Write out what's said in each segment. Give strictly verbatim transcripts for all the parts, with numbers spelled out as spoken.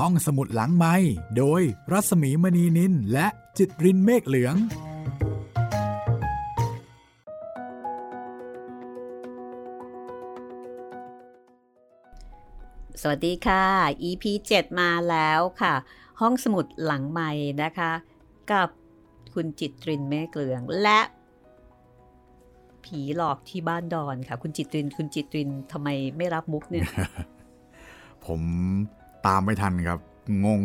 ห้องสมุดหลังไมค์โดยรัศมีมณีนินและจิตรินเมฆเหลืองสวัสดีค่ะ อี พี เจ็ด มาแล้วค่ะห้องสมุดหลังไมค์นะคะกับคุณจิตรินเมฆเหลืองและผีหลอกที่บ้านดอนค่ะคุณจิตรินคุณจิตรินทำไมไม่รับมุกเนี่ย ผมตามไม่ทันครับงง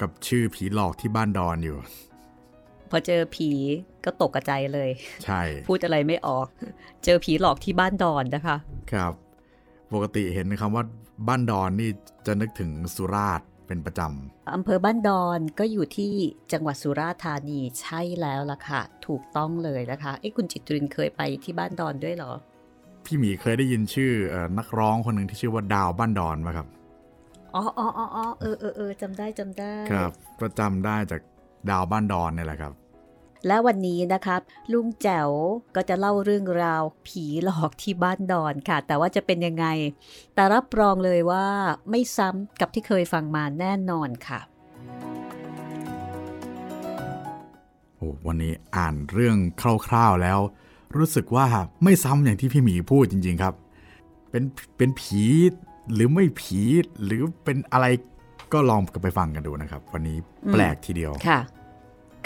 กับชื่อผีหลอกที่บ้านดอนอยู่พอเจอผีก็ตกกระจายเลยใช่พูดอะไรไม่ออกเจอผีหลอกที่บ้านดอนนะคะครับปกติเห็นคำว่าบ้านดอนนี่จะนึกถึงสุราษฎร์เป็นประจำอำเภอบ้านดอนก็อยู่ที่จังหวัดสุราษฎร์ธานีใช่แล้วล่ะค่ะถูกต้องเลยนะคะเอ๊ะคุณจิตรินเคยไปที่บ้านดอนด้วยเหรอพี่หมีเคยได้ยินชื่อนักร้องคนหนึ่งที่ชื่อว่าดาวบ้านดอนไหมครับอ๋ออ๋ออ๋อเออเออเออจำได้จำได้ครับก็จำได้จากดาวบ้านดอนนี่แหละครับและวันนี้นะครับลุงแจ๋วก็จะเล่าเรื่องราวผีหลอกที่บ้านดอนค่ะแต่ว่าจะเป็นยังไงแต่รับรองเลยว่าไม่ซ้ำกับที่เคยฟังมาแน่นอนค่ะโอ้วันนี้อ่านเรื่องคร่าวๆแล้วรู้สึกว่าไม่ซ้ำอย่างที่พี่หมีพูดจริงๆครับเป็นเป็นผีหรือไม่ผีหรือเป็นอะไรก็ลองไปฟังกันดูนะครับวันนี้แปลกทีเดียวค่ะ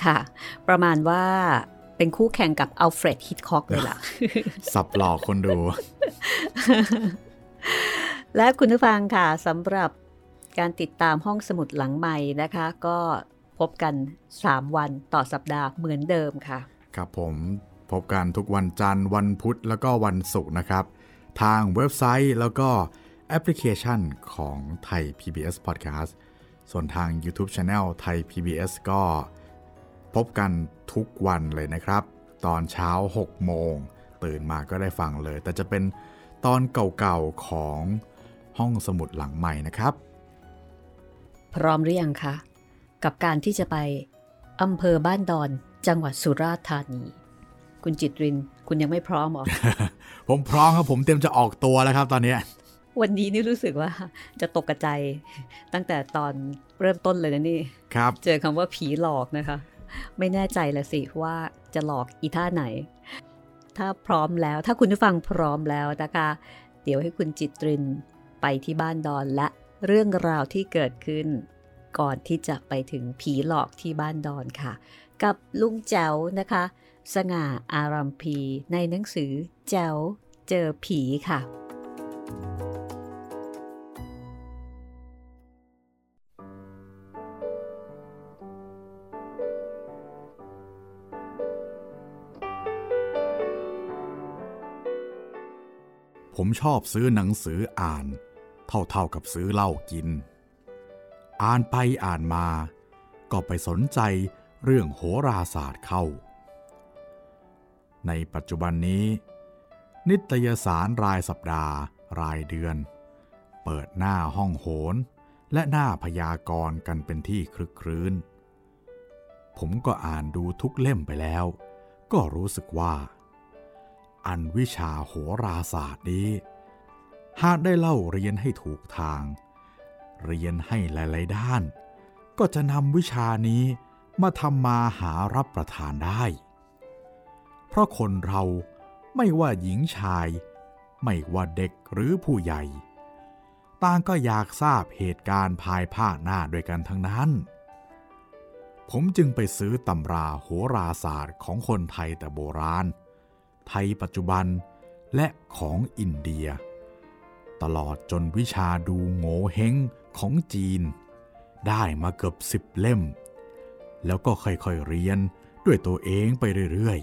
ค่ะประมาณว่าเป็นคู่แข่งกับอัลเฟรดฮิตคอกเลยล่ะสับหลอกคนดูและคุณผู้ฟังค่ะสำหรับการติดตามห้องสมุดหลังไมค์นะคะก็พบกันสามวันต่อสัปดาห์เหมือนเดิมค่ะครับผมพบกันทุกวันจันทร์วันพุธแล้วก็วันศุกร์นะครับทางเว็บไซต์แล้วก็แอปพลิเคชันของไทย พี บี เอส Podcast ส่วนทาง YouTube Channel ไทย พี บี เอส ก็พบกันทุกวันเลยนะครับตอนเช้าหกโมงตื่นมาก็ได้ฟังเลยแต่จะเป็นตอนเก่าๆของห้องสมุดหลังใหม่นะครับพร้อมหรือยังคะกับการที่จะไปอำเภอบ้านดอนจังหวัดสุราษฎร์ธานีคุณจิตรินคุณยังไม่พร้อมหรอ ผมพร้อมครับผมเตรียมจะออกตัวแล้วครับตอนนี้วันนี้นี่รู้สึกว่าจะตกกระจายตั้งแต่ตอนเริ่มต้นเลยนะนี่ครับเจอคำว่าผีหลอกนะคะไม่แน่ใจละสิว่าจะหลอกอีท่าไหนถ้าพร้อมแล้วถ้าคุณผู้ฟังพร้อมแล้วนะคะเดี๋ยวให้คุณจิตรินไปที่บ้านดอนและเรื่องราวที่เกิดขึ้นก่อนที่จะไปถึงผีหลอกที่บ้านดอนค่ะกับลุงแจ๋วนะคะสง่าอารัมพีในหนังสือแจ๋วเจอผีค่ะผมชอบซื้อหนังสืออ่านเท่าๆกับซื้อเหล้ากินอ่านไปอ่านมาก็ไปสนใจเรื่องโหราศาสตร์เข้าในปัจจุบันนี้นิตยสารรายสัปดาห์รายเดือนเปิดหน้าห้องโหรและหน้าพยากรณ์กันเป็นที่ครึกครื้นผมก็อ่านดูทุกเล่มไปแล้วก็รู้สึกว่าอันวิชาโหราศาสตร์นี้หากได้เล่าเรียนให้ถูกทางเรียนให้หลายๆด้านก็จะนำวิชานี้มาทำมาหารับประทานได้เพราะคนเราไม่ว่าหญิงชายไม่ว่าเด็กหรือผู้ใหญ่ต่างก็อยากทราบเหตุการณ์ภายภาคหน้าด้วยกันทั้งนั้นผมจึงไปซื้อตำราโหราศาสตร์ของคนไทยแต่โบราณไทยปัจจุบันและของอินเดียตลอดจนวิชาดูโง่เฮงของจีนได้มาเกือบสิบเล่มแล้วก็ค่อยๆเรียนด้วยตัวเองไปเรื่อย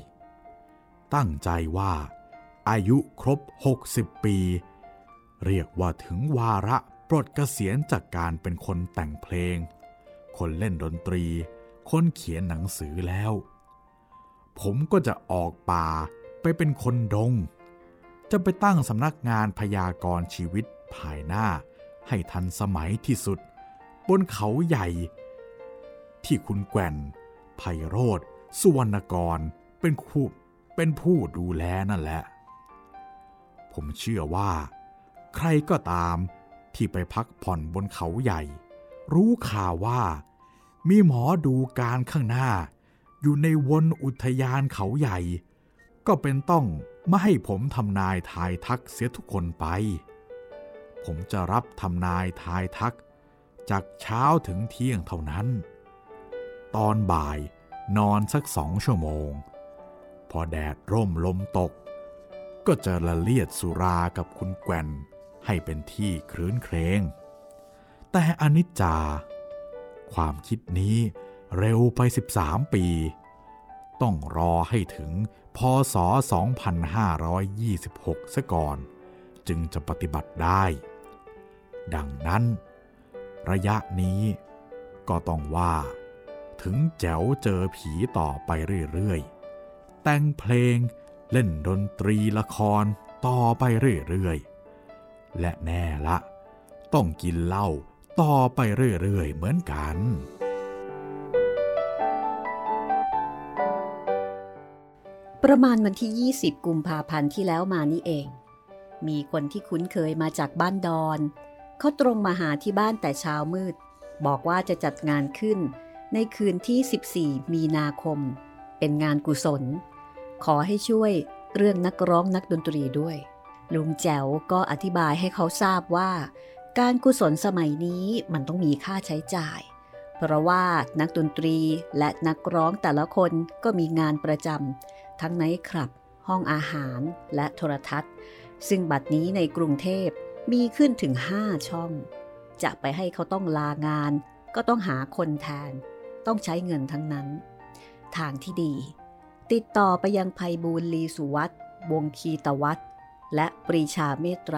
ๆตั้งใจว่าอายุครบหกสิบปีเรียกว่าถึงวาระปลดเกษียณจากการเป็นคนแต่งเพลงคนเล่นดนตรีคนเขียนหนังสือแล้วผมก็จะออกป่าไปเป็นคนดงจะไปตั้งสำนักงานพยากรณ์ชีวิตภายหน้าให้ทันสมัยที่สุดบนเขาใหญ่ที่คุณแก่นไพโรจน์สุวรรณกรเป็นผู้เป็นผู้ดูแลนั่นแหละผมเชื่อว่าใครก็ตามที่ไปพักผ่อนบนเขาใหญ่ รู้ข่าวว่ามีหมอดูการข้างหน้าอยู่ในวนอุทยานเขาใหญ่ก็เป็นต้องไม่ให้ผมทำนายทายทักเสียทุกคนไปผมจะรับทำนายทายทักจากเช้าถึงเที่ยงเท่านั้นตอนบ่ายนอนสักสองชั่วโมงพอแดดร่มลมตกก็จะละเลียดสุรากับคุณแกว่นให้เป็นที่ครื้นเครงแต่อนิจจาความคิดนี้เร็วไปสิบสามปีต้องรอให้ถึงพ.ศ.สองพันห้าร้อยยี่สิบหกซะก่อนจึงจะปฏิบัติได้ดังนั้นระยะนี้ก็ต้องว่าถึงแจ๋วเจอผีต่อไปเรื่อยๆแต่งเพลงเล่นดนตรีละครต่อไปเรื่อยๆและแน่ละต้องกินเหล้าต่อไปเรื่อยๆเหมือนกันประมาณวันที่ยี่สิบกุมภาพันธ์ที่แล้วมานี่เองมีคนที่คุ้นเคยมาจากบ้านดอนเขาตรงมาหาที่บ้านแต่เช้ามืดบอกว่าจะจัดงานขึ้นในคืนที่สิบสี่มีนาคมเป็นงานกุศลขอให้ช่วยเรื่องนักร้องนักดนตรีด้วยลุงแจ๋วก็อธิบายให้เขาทราบว่าการกุศลสมัยนี้มันต้องมีค่าใช้จ่ายเพราะว่านักดนตรีและนักร้องแต่ละคนก็มีงานประจำทั้งไนท์คลับห้องอาหารและโทรทัศน์ซึ่งบัดนี้ในกรุงเทพมีขึ้นถึงห้าช่องจะไปให้เขาต้องลางานก็ต้องหาคนแทนต้องใช้เงินทั้งนั้นทางที่ดีติดต่อไปยังไพบูลย์ ลีสุวัฒน์วงคีตวัฒน์และปรีชาเมตไตร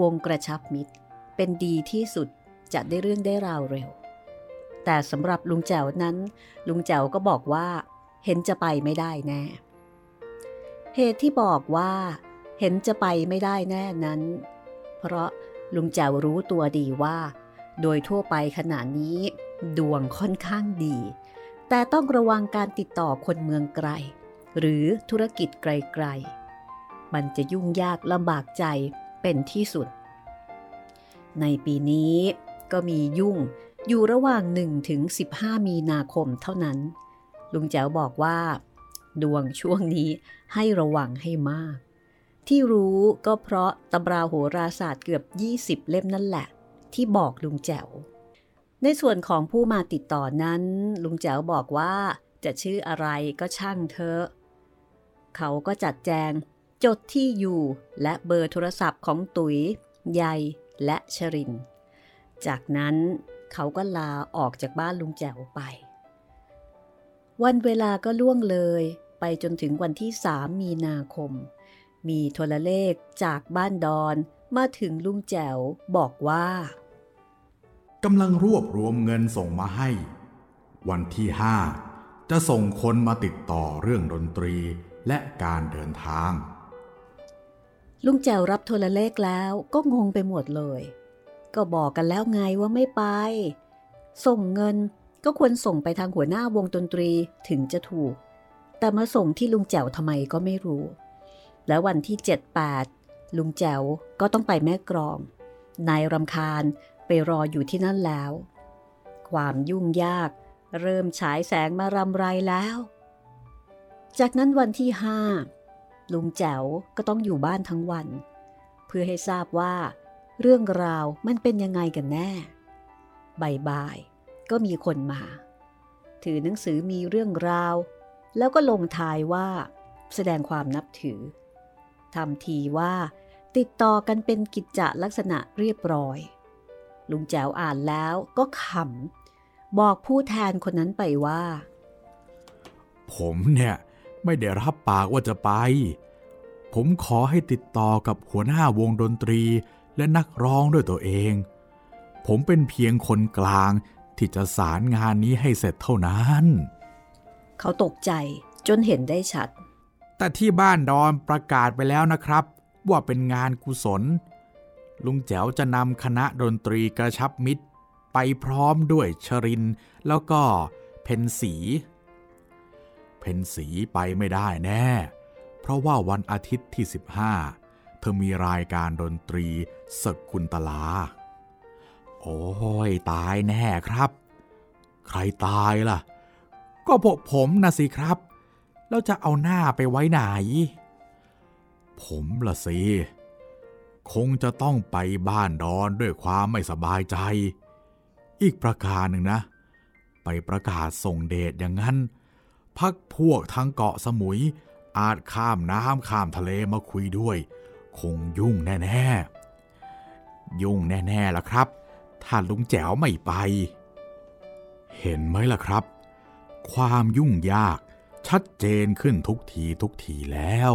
วงกระชับมิตรเป็นดีที่สุดจะได้เรื่องได้ราวเร็วแต่สำหรับลุงแจ๋วนั้นลุงแจ๋วก็บอกว่าเห็นจะไปไม่ได้แน่เหตุที่บอกว่าเห็นจะไปไม่ได้แน่นั้นเพราะลุงแจ๋วรู้ตัวดีว่าโดยทั่วไปขณะนี้ดวงค่อนข้างดีแต่ต้องระวังการติดต่อคนเมืองไกลหรือธุรกิจไกลๆมันจะยุ่งยากลำบากใจเป็นที่สุดในปีนี้ก็มียุ่งอยู่ระหว่างหนึ่งถึงสิบห้ามีนาคมเท่านั้นลุงแจ๋วบอกว่าดวงช่วงนี้ให้ระวังให้มากที่รู้ก็เพราะตำราโหราศาสตร์เกือบยี่สิบเล่มนั่นแหละที่บอกลุงแจ๋วในส่วนของผู้มาติดต่อนั้นลุงแจ๋วบอกว่าจะชื่ออะไรก็ช่างเถอะเขาก็จัดแจงจดที่อยู่และเบอร์โทรศัพท์ของตุ๋ยใยและชรินจากนั้นเขาก็ลาออกจากบ้านลุงแจ๋วไปวันเวลาก็ล่วงเลยไปจนถึงวันที่สามมีนาคมมีโทรเลขจากบ้านดอนมาถึงลุงแจ๋วบอกว่ากำลังรวบรวมเงินส่งมาให้วันที่ห้าจะส่งคนมาติดต่อเรื่องดนตรีและการเดินทางลุงแจ๋วรับโทรเลขแล้วก็งงไปหมดเลยก็บอกกันแล้วไงว่าไม่ไปส่งเงินก็ควรส่งไปทางหัวหน้าวงดนตรีถึงจะถูกแต่มาส่งที่ลุงแจ๋วทำไมก็ไม่รู้แล้ววันที่ เจ็ด แปด ลุงแจ๋วก็ต้องไปแม่กลองนายรำคาญไปรออยู่ที่นั่นแล้วความยุ่งยากเริ่มฉายแสงมารำไรแล้วจากนั้นวันที่ห้าลุงแจ๋วก็ต้องอยู่บ้านทั้งวันเพื่อให้ทราบว่าเรื่องราวมันเป็นยังไงกันแน่บ่ายๆก็มีคนมาถือหนังสือมีเรื่องราวแล้วก็ลงท้ายว่าแสดงความนับถือทำทีว่าติดต่อกันเป็นกิจจลักษณะเรียบร้อยลุงแจ๋วอ่านแล้วก็ขำบอกผู้แทนคนนั้นไปว่าผมเนี่ยไม่ได้รับปากว่าจะไปผมขอให้ติดต่อกับหัวหน้าวงดนตรีและนักร้องด้วยตัวเองผมเป็นเพียงคนกลางที่จะสารงานนี้ให้เสร็จเท่านั้นเขาตกใจจนเห็นได้ชัดแต่ที่บ้านดอนประกาศไปแล้วนะครับว่าเป็นงานกุศลลุงแจ๋วจะนำคณะดนตรีกระชับมิตรไปพร้อมด้วยชรินแล้วก็เพนสีเพนสีไปไม่ได้แน่เพราะว่าวันอาทิตย์ที่สิบห้าเธอมีรายการดนตรีศึกคุณตลา โอ้ยตายแน่ครับใครตายล่ะก็พวกผมนะสิครับแล้วจะเอาหน้าไปไว้ไหนผมล่ะสิคงจะต้องไปบ้านดอนด้วยความไม่สบายใจอีกประการหนึ่งนะไปประกาศส่งเดชอย่างนั้นพักพวกทางเกาะสมุยอาจข้ามน้ำข้ามทะเลมาคุยด้วยคงยุ่งแน่ๆยุ่งแน่ๆล่ะครับถ้าลุงแจ๋วไม่ไปเห็นไหมล่ะครับความยุ่งยากชัดเจนขึ้นทุกทีทุกทีแล้ว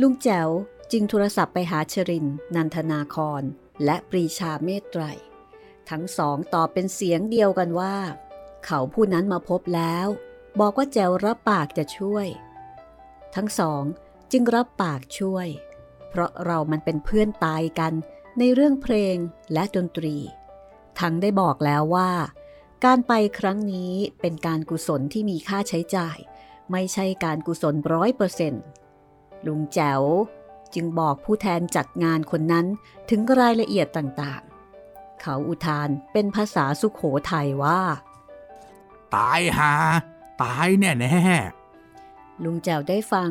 ลุงแจ๋วจึงโทรศัพท์ไปหาชรินทร์นันทนาครและปรีชาเมตไตรทั้งสองตอบเป็นเสียงเดียวกันว่าเขาผู้นั้นมาพบแล้วบอกว่าแจ๋วรับปากจะช่วยทั้งสองจึงรับปากช่วยเพราะเรามันเป็นเพื่อนตายกันในเรื่องเพลงและดนตรีทั้งได้บอกแล้วว่าการไปครั้งนี้เป็นการกุศลที่มีค่าใช้จ่ายไม่ใช่การกุศล ร้อยเปอร์เซ็นต์ ลุงแจ๋วจึงบอกผู้แทนจัดงานคนนั้นถึงรายละเอียดต่างๆเขาอุทานเป็นภาษาสุโขทัยว่าตายหาตายแน่ๆลุงแจ๋วได้ฟัง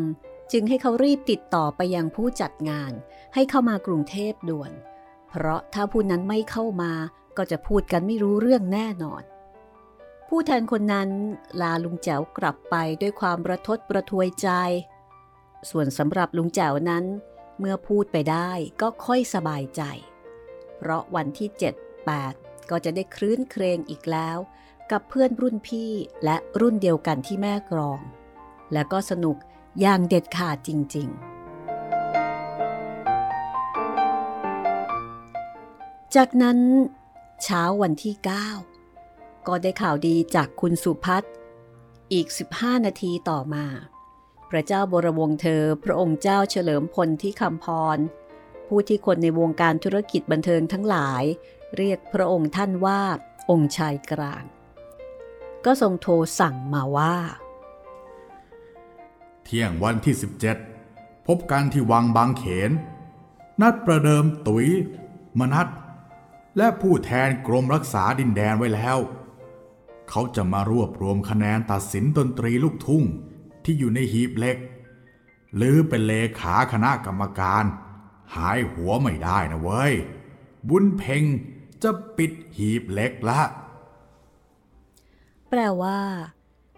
จึงให้เขารีบติดต่อไปยังผู้จัดงานให้เข้ามากรุงเทพด่วนเพราะถ้าผู้นั้นไม่เข้ามาก็จะพูดกันไม่รู้เรื่องแน่นอนผู้แทนคนนั้นลาลุงแจ๋วกลับไปด้วยความระทดระทวยใจส่วนสำหรับลุงแจ๋วนั้นเมื่อพูดไปได้ก็ค่อยสบายใจเพราะวันที่เจ็ด แปดก็จะได้ครื้นเครงอีกแล้วกับเพื่อนรุ่นพี่และรุ่นเดียวกันที่แม่กรองและก็สนุกอย่างเด็ดขาดจริงๆจากนั้นเช้าวันที่เก้าก็ได้ข่าวดีจากคุณสุพัฒน์อีกสิบห้านาทีต่อมาพระเจ้าบรวงศ์เธอพระองค์เจ้าเฉลิมพลที่คำพรผู้ที่คนในวงการธุรกิจบันเทิงทั้งหลายเรียกพระองค์ท่านว่าองค์ชายกลางก็ทรงโทรสั่งมาว่าเที่ยงวันที่สิบเจ็ดพบกันที่วังบางเขนนัดประเดิมตุ๋ยมนัสและผู้แทนกรมรักษาดินแดนไว้แล้วเขาจะมารวบรวมคะแนนตัดสินดนตรีลูกทุ่งที่อยู่ในหีบเหล็กหรือเป็นเลขาคณะกรรมการหายหัวไม่ได้นะเว้ยบุญเพ็งจะปิดหีบเหล็กละแปลว่า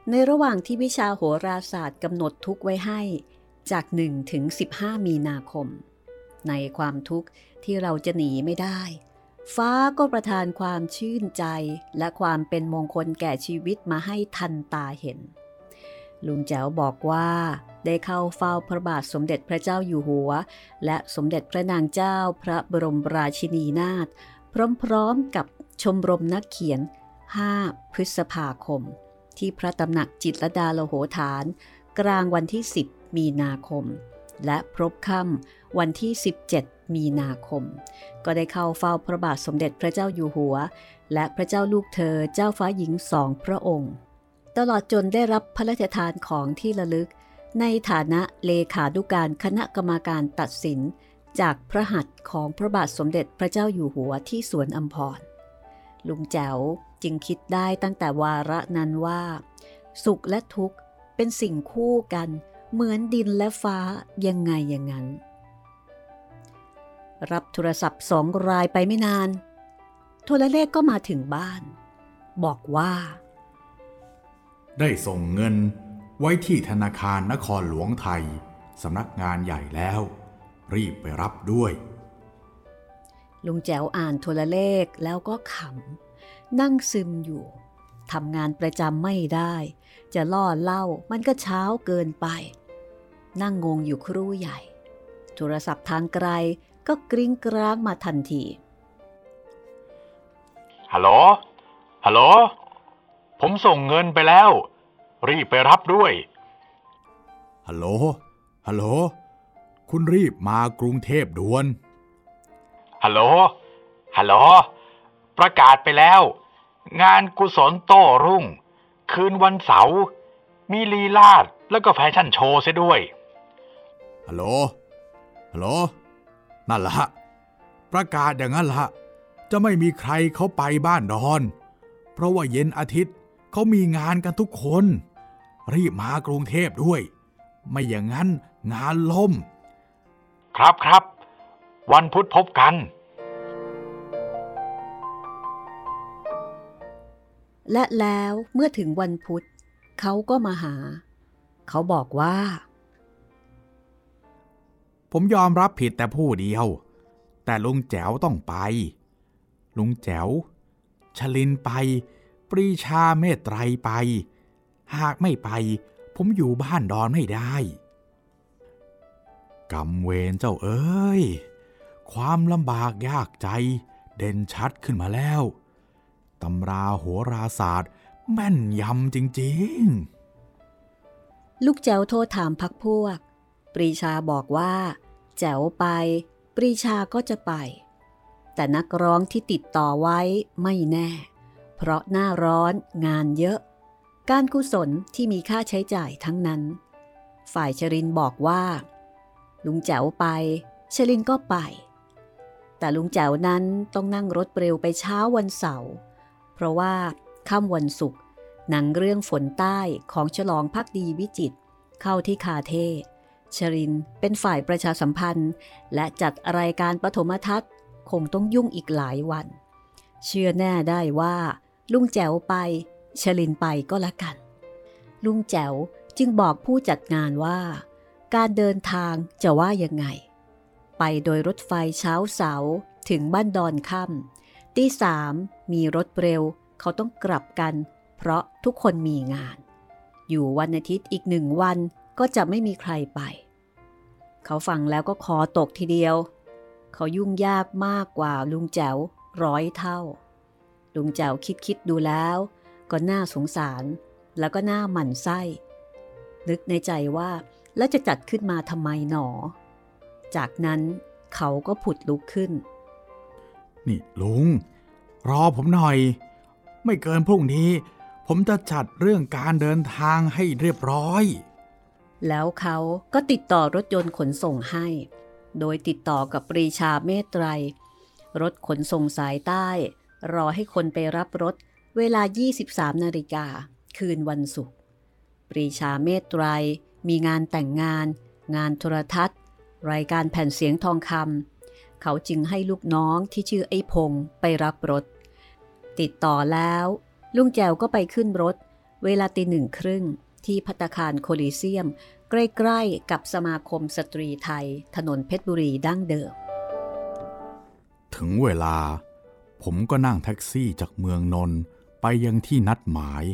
ในระหว่างที่วิชาโหราศาสตร์กำหนดทุกข์ไว้ให้จากหนึ่งถึงสิบห้ามีนาคมในความทุกข์ที่เราจะหนีไม่ได้ฟ้าก็ประทานความชื่นใจและความเป็นมงคลแก่ชีวิตมาให้ทันตาเห็นลุงแจ๋วบอกว่าได้เข้าเฝ้าพระบาทสมเด็จพระเจ้าอยู่หัวและสมเด็จพระนางเจ้าพระบรมราชินีนาถพร้อมๆกับชมรมนักเขียนห้าพฤษภาคมที่พระตำหนักจิตรดาโลโหฐานกลางวันที่สิบมีนาคมและพลบค่ำวันที่สิบเจ็ดมีนาคมก็ได้เข้าเฝ้าพระบาทสมเด็จพระเจ้าอยู่หัวและพระเจ้าลูกเธอเจ้าฟ้าหญิงสองพระองค์ตลอดจนได้รับพระราชทานของที่ระลึกในฐานะเลขานุการคณะกรรมการตัดสินจากพระหัตถ์ของพระบาทสมเด็จพระเจ้าอยู่หัวที่สวนอัมพรลุงแจ๋วจึงคิดได้ตั้งแต่วาระนั้นว่าสุขและทุกข์เป็นสิ่งคู่กันเหมือนดินและฟ้ายังไงอย่างนั้นรับโทรศัพท์สองรายไปไม่นานโทรเลขก็มาถึงบ้านบอกว่าได้ส่งเงินไว้ที่ธนาคารนครหลวงไทยสำนักงานใหญ่แล้วรีบไปรับด้วยลุงแจ๋วอ่านโทรเลขแล้วก็ขำนั่งซึมอยู่ทำงานประจำไม่ได้จะล่อเล่ามันก็เช้าเกินไปนั่งงงอยู่ครู่ใหญ่โทรศัพท์ทางไกลก็กริ้งกร้างมาทันทีฮัลโหลฮัลโหลผมส่งเงินไปแล้วรีบไปรับด้วยฮัลโหลฮัลโหลคุณรีบมากรุงเทพด่วนฮัลโหลฮัลโหลประกาศไปแล้วงานกุศลโต้รุ่งคืนวันเสาร์มีลีลาศแล้วก็แฟชั่นโชว์เสียด้วย ฮัลโหลฮัลโหลนั่นละฮะประกาศอย่างนั้นละจะไม่มีใครเขาไปบ้านดอนเพราะว่าเย็นอาทิตย์เขามีงานกันทุกคนรีบมากรุงเทพด้วยไม่อย่างนั้นงานล่มครับครับวันพุธพบกันและแล้วเมื่อถึงวันพุธเขาก็มาหาเขาบอกว่าผมยอมรับผิดแต่ผู้เดียวแต่ลุงแจ๋วต้องไปลุงแจ๋วชลินไปปรีชาเมตไตรไปหากไม่ไปผมอยู่บ้านดอนไม่ได้กรรมเวรเจ้าเอ้ยความลำบากยากใจเด่นชัดขึ้นมาแล้วตำราโหราศาสตร์แม่นยำจริงๆลูกแจ๋วโทรถามพักพวกปรีชาบอกว่าแจ๋วไปปรีชาก็จะไปแต่นักร้องที่ติดต่อไว้ไม่แน่เพราะหน้าร้อนงานเยอะการกุศลที่มีค่าใช้จ่ายทั้งนั้นฝ่ายชรินบอกว่าลุงแจ๋วไปชรินก็ไปแต่ลุงแจ๋วนั้นต้องนั่งรถเร็วไปเช้าวันเสาร์เพราะว่าค่ำวันศุกร์หนังเรื่องฝนใต้ของฉลองภักดีวิจิตรเข้าที่คาเท่ชรินเป็นฝ่ายประชาสัมพันธ์และจัดรายการปฐมทัศน์คงต้องยุ่งอีกหลายวันเชื่อแน่ได้ว่าลุงแจ๋วไปชลินไปก็แล้วกันลุงแจ๋วจึงบอกผู้จัดงานว่าการเดินทางจะว่ายังไงไปโดยรถไฟเช้าเสาร์ถึงบ้านดอนค่ำตีสามมีรถเร็วเขาต้องกลับกันเพราะทุกคนมีงานอยู่วันอาทิตย์อีกหนึ่งวันก็จะไม่มีใครไปเขาฟังแล้วก็คอตกทีเดียวเขายุ่งยากมากกว่าลุงแจ๋วร้อยเท่าลุงแจ๋วคิดคิดดูแล้วก็น่าสงสารแล้วก็น่าหมั่นไส้นึกในใจว่าแล้วจะจัดขึ้นมาทำไมหนอจากนั้นเขาก็ผุดลุกขึ้นนี่ลุงรอผมหน่อยไม่เกินพรุ่งนี้ผมจะจัดเรื่องการเดินทางให้เรียบร้อยแล้วเขาก็ติดต่อรถยนต์ขนส่งให้โดยติดต่อกับปรีชาเมตไตรรถขนส่งสายใต้รอให้คนไปรับรถเวลายี่สิบสามนาฬิกาคืนวันศุกร์ปรีชาเมตไตรมีงานแต่งงานงานโทรทัศน์รายการแผ่นเสียงทองคำเขาจึงให้ลูกน้องที่ชื่อไอ้พงษ์ไปรับรถติดต่อแล้วลุงแจ๋วก็ไปขึ้นรถเวลาตีหนึ่งครึ่งที่ภัตตาคารโคลิเซียมใกล้ๆกับสมาคมสตรีไทยถนนเพชรบุรีดั้งเดิมถึงเวลาผมก็นั่งแท็กซี่จากเมืองนนท์ไปยังที่นัดหมาย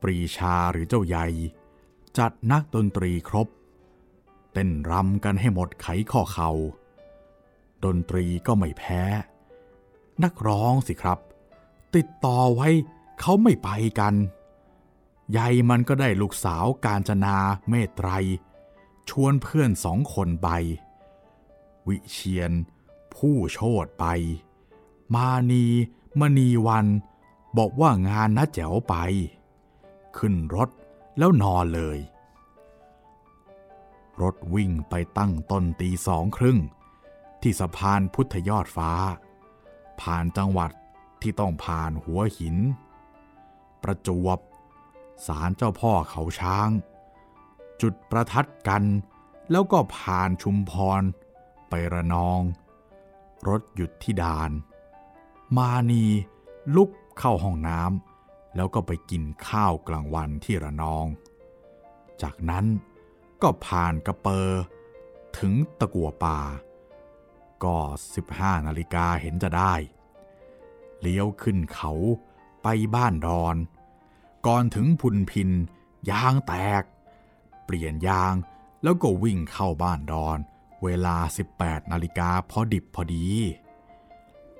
ปรีชาหรือเจ้าใหญ่จัดนักดนตรีครบเต้นรำกันให้หมดไขข้อเข่าดนตรีก็ไม่แพ้นักร้องสิครับติดต่อไว้เขาไม่ไปกันใหญ่มันก็ได้ลูกสาวกาญจนาเมตไตรชวนเพื่อนสองคนไปวิเชียรผู้โชติไปมานีมณีวันบอกว่างานน้าแจ๋วไปขึ้นรถแล้วนอนเลยรถวิ่งไปตั้งต้นตีสองครึ่งที่สะพานพุทธยอดฟ้าผ่านจังหวัดที่ต้องผ่านหัวหินประจวบศาลเจ้าพ่อเขาช้างจุดประทัดกันแล้วก็ผ่านชุมพรไประนองรถหยุดที่ด่านมานีลุกเข้าห้องน้ำแล้วก็ไปกินข้าวกลางวันที่ระนองจากนั้นก็ผ่านกระเปอถึงตะกั่วป่าก็สิบห้านาฬิกาเห็นจะได้เลี้ยวขึ้นเขาไปบ้านดอนก่อนถึงพุนพินยางแตกเปลี่ยนยางแล้วก็วิ่งเข้าบ้านดอนเวลาสิบแปดนาฬิกาพอดิบพอดี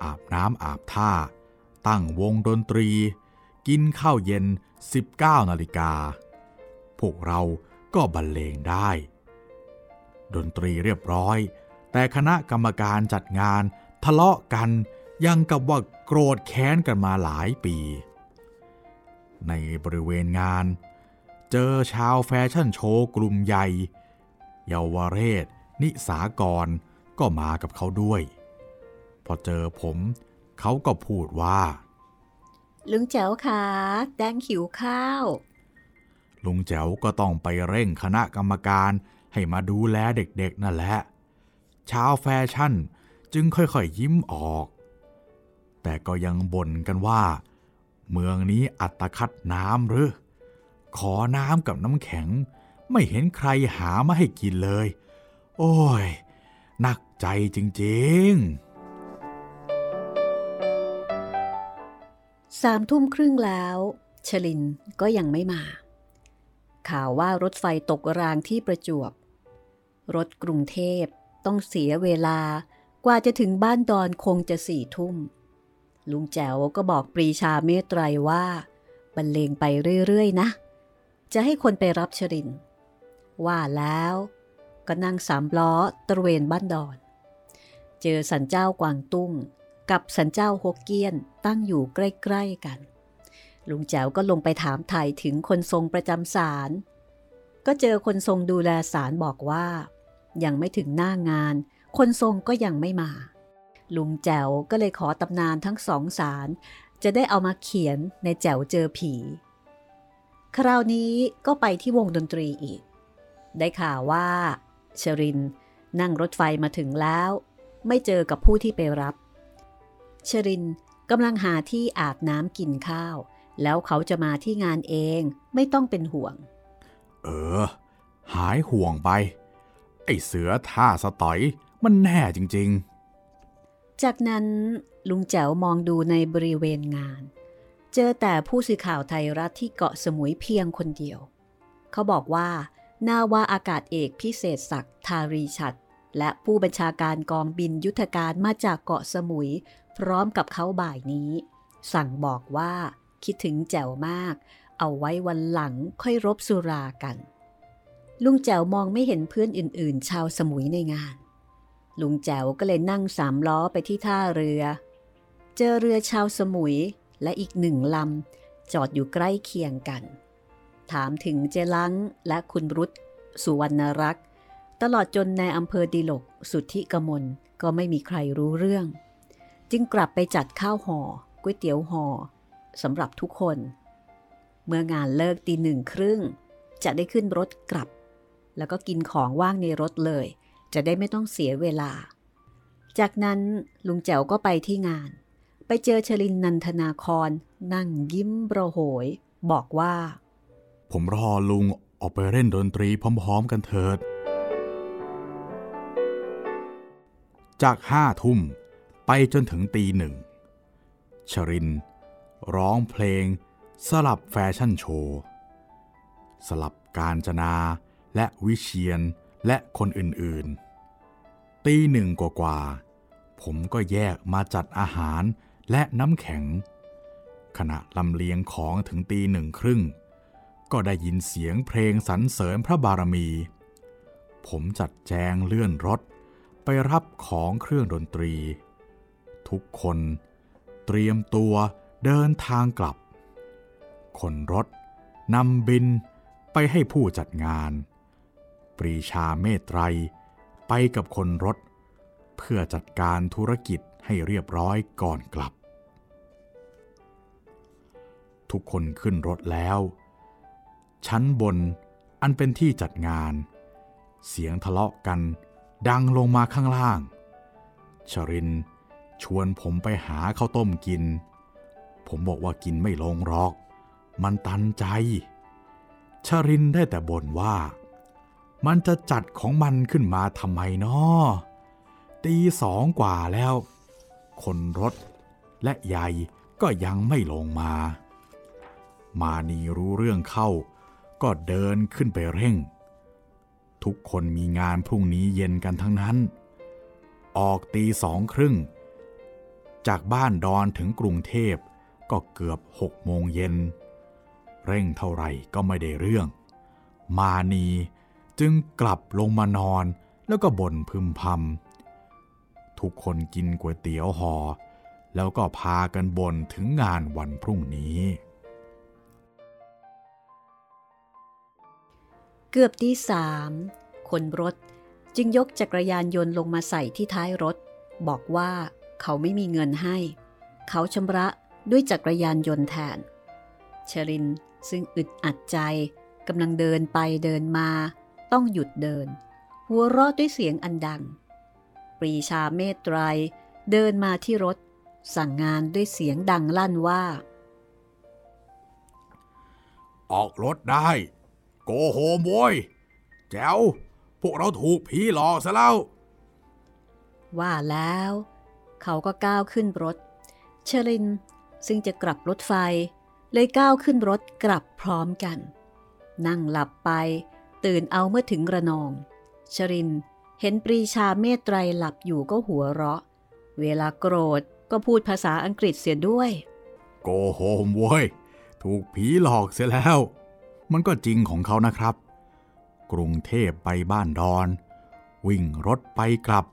อาบน้ำอาบท่าตั้งวงดนตรีกินข้าวเย็นสิบเก้านาฬิกาพวกเราก็บรรเลงได้ดนตรีเรียบร้อยแต่คณะกรรมการจัดงานทะเลาะกันยังกับว่าโกรธแค้นกันมาหลายปีในบริเวณงานเจอชาวแฟชั่นโชว์กลุ่มใหญ่ เยาวเรศนิสากรก็มากับเขาด้วยพอเจอผมเขาก็พูดว่าลุงแจ๋วคะแดงหิวข้าวลุงแจ๋วก็ต้องไปเร่งคณะกรรมการให้มาดูแลเด็กๆนั่นแหละชาวแฟชั่นจึงค่อยๆยิ้มออกแต่ก็ยังบ่นกันว่าเมืองนี้อัตคัดน้ำหรือขอน้ำกับน้ำแข็งไม่เห็นใครหามาให้กินเลยโอ้ยหนักใจจริงๆสามทุ่มครึ่งแล้วชลินก็ยังไม่มาข่าวว่ารถไฟตกรางที่ประจวบรถกรุงเทพต้องเสียเวลากว่าจะถึงบ้านดอนคงจะสี่ทุ่มลุงแจ๋วก็บอกปรีชาเมตไตรว่าบรรเลงไปเรื่อยๆนะจะให้คนไปรับชลินว่าแล้วก็นั่งสามล้อตระเวนบ้านดอนเจอสันเจ้ากวางตุ้งกับสันเจ้าฮกเกี้ยนตั้งอยู่ใกล้ๆกันลุงแจ๋วก็ลงไปถามไถ่ถึงคนทรงประจำศาลก็เจอคนทรงดูแลศาลบอกว่ายังไม่ถึงหน้างานคนทรงก็ยังไม่มาลุงแจ๋วก็เลยขอตำนานทั้งสองศาลจะได้เอามาเขียนในแจ๋วเจอผีคราวนี้ก็ไปที่วงดนตรีอีกได้ข่าวว่าชรินนั่งรถไฟมาถึงแล้วไม่เจอกับผู้ที่ไปรับชรินกำลังหาที่อาบน้ำกินข้าวแล้วเขาจะมาที่งานเองไม่ต้องเป็นห่วงเออหายห่วงไปไอ้เสือท่าสะต่อยมันแน่จริงๆจากนั้นลุงแจ๋วมองดูในบริเวณงานเจอแต่ผู้สื่อข่าวไทยรัฐที่เกาะสมุยเพียงคนเดียวเขาบอกว่านาวาอากาศเอกพิเศษศักดิ์ทารีฉัตรและผู้บัญชาการกองบินยุทธการมาจากเกาะสมุยพร้อมกับเขาบ่ายนี้สั่งบอกว่าคิดถึงแจ๋วมากเอาไว้วันหลังค่อยรบสุรากันลุงแจ๋วมองไม่เห็นเพื่อนอื่นๆชาวสมุยในงานลุงแจ๋วก็เลยนั่งสามล้อไปที่ท่าเรือเจอเรือชาวสมุยและอีกหนึ่งลำจอดอยู่ใกล้เคียงกันถามถึงเจลังและคุณรุตสุวรรณรักษ์ตลอดจนในอำเภอดิลกสุทธิกมลก็ไม่มีใครรู้เรื่องจึงกลับไปจัดข้าวห่อก๋วยเตี๋ยวห่อสำหรับทุกคนเมื่องานเลิกตีหนึ่งครึ่งจะได้ขึ้นรถกลับแล้วก็กินของว่างในรถเลยจะได้ไม่ต้องเสียเวลาจากนั้นลุงแจ๋วก็ไปที่งานไปเจอชลินนันทนาครนั่งยิ้มประโหยบอกว่าผมรอลุงออกไปเล่นดนตรีพร้อมๆกันเถิดจากห้าทุ่มไปจนถึงตีหนึ่งชรินร้องเพลงสลับแฟชั่นโชว์สลับกาญจนาและวิเชียรและคนอื่นๆตีหนึ่งกว่าๆผมก็แยกมาจัดอาหารและน้ำแข็งขณะลำเลียงของถึงตีหนึ่งครึ่งก็ได้ยินเสียงเพลงสรรเสริญพระบารมีผมจัดแจงเลื่อนรถไปรับของเครื่องดนตรีทุกคนเตรียมตัวเดินทางกลับคนรถนำบินไปให้ผู้จัดงานปรีชาเมตไตรไปกับคนรถเพื่อจัดการธุรกิจให้เรียบร้อยก่อนกลับทุกคนขึ้นรถแล้วชั้นบนอันเป็นที่จัดงานเสียงทะเลาะกันดังลงมาข้างล่างชรินชวนผมไปหาข้าวต้มกินผมบอกว่ากินไม่ลงหรอกมันตันใจชรินได้แต่บ่นว่ามันจะจัดของมันขึ้นมาทำไมน้อตีสองกว่าแล้วคนรถและยายก็ยังไม่ลงมามานีรู้เรื่องเข้าก็เดินขึ้นไปเร่งทุกคนมีงานพรุ่งนี้เย็นกันทั้งนั้นออกตีสองครึ่งจากบ้านดอนถึงกรุงเทพก็เกือบหกโมงเย็นเร่งเท่าไหร่ก็ไม่ได้เรื่องมานีจึงกลับลงมานอนแล้วก็บ่นพึมพำทุกคนกินก๋วยเตี๋ยวห่อแล้วก็พากันบ่นถึงงานวันพรุ่งนี้เกือบตีสาม คนรถจึงยกจักรยานยนต์ลงมาใส่ที่ท้ายรถบอกว่าเขาไม่มีเงินให้เขาชำระด้วยจักรยานยนต์แทนชรินซึ่งอึดอัดใจกำลังเดินไปเดินมาต้องหยุดเดินหัวเราะด้วยเสียงอันดังปรีชาเมตไตรเดินมาที่รถสั่งงานด้วยเสียงดังลั่นว่าออกรถได้โกโฮมโว้ยแจ๋วพวกเราถูกผีหลอกซะแล้วว่าแล้วเขาก็ก้าวขึ้นรถชรินซึ่งจะกลับรถไฟเลยก้าวขึ้นรถกลับพร้อมกันนั่งหลับไปตื่นเอาเมื่อถึงระนองชรินเห็นปรีชาเมตไตรหลับอยู่ก็หัวเราะเวลาโกรธก็พูดภาษาอังกฤษเสียด้วยโกโฮมโว้ยถูกผีหลอกเสียแล้วมันก็จริงของเขานะครับกรุงเทพไปบ้านดอนวิ่งรถไปกลับ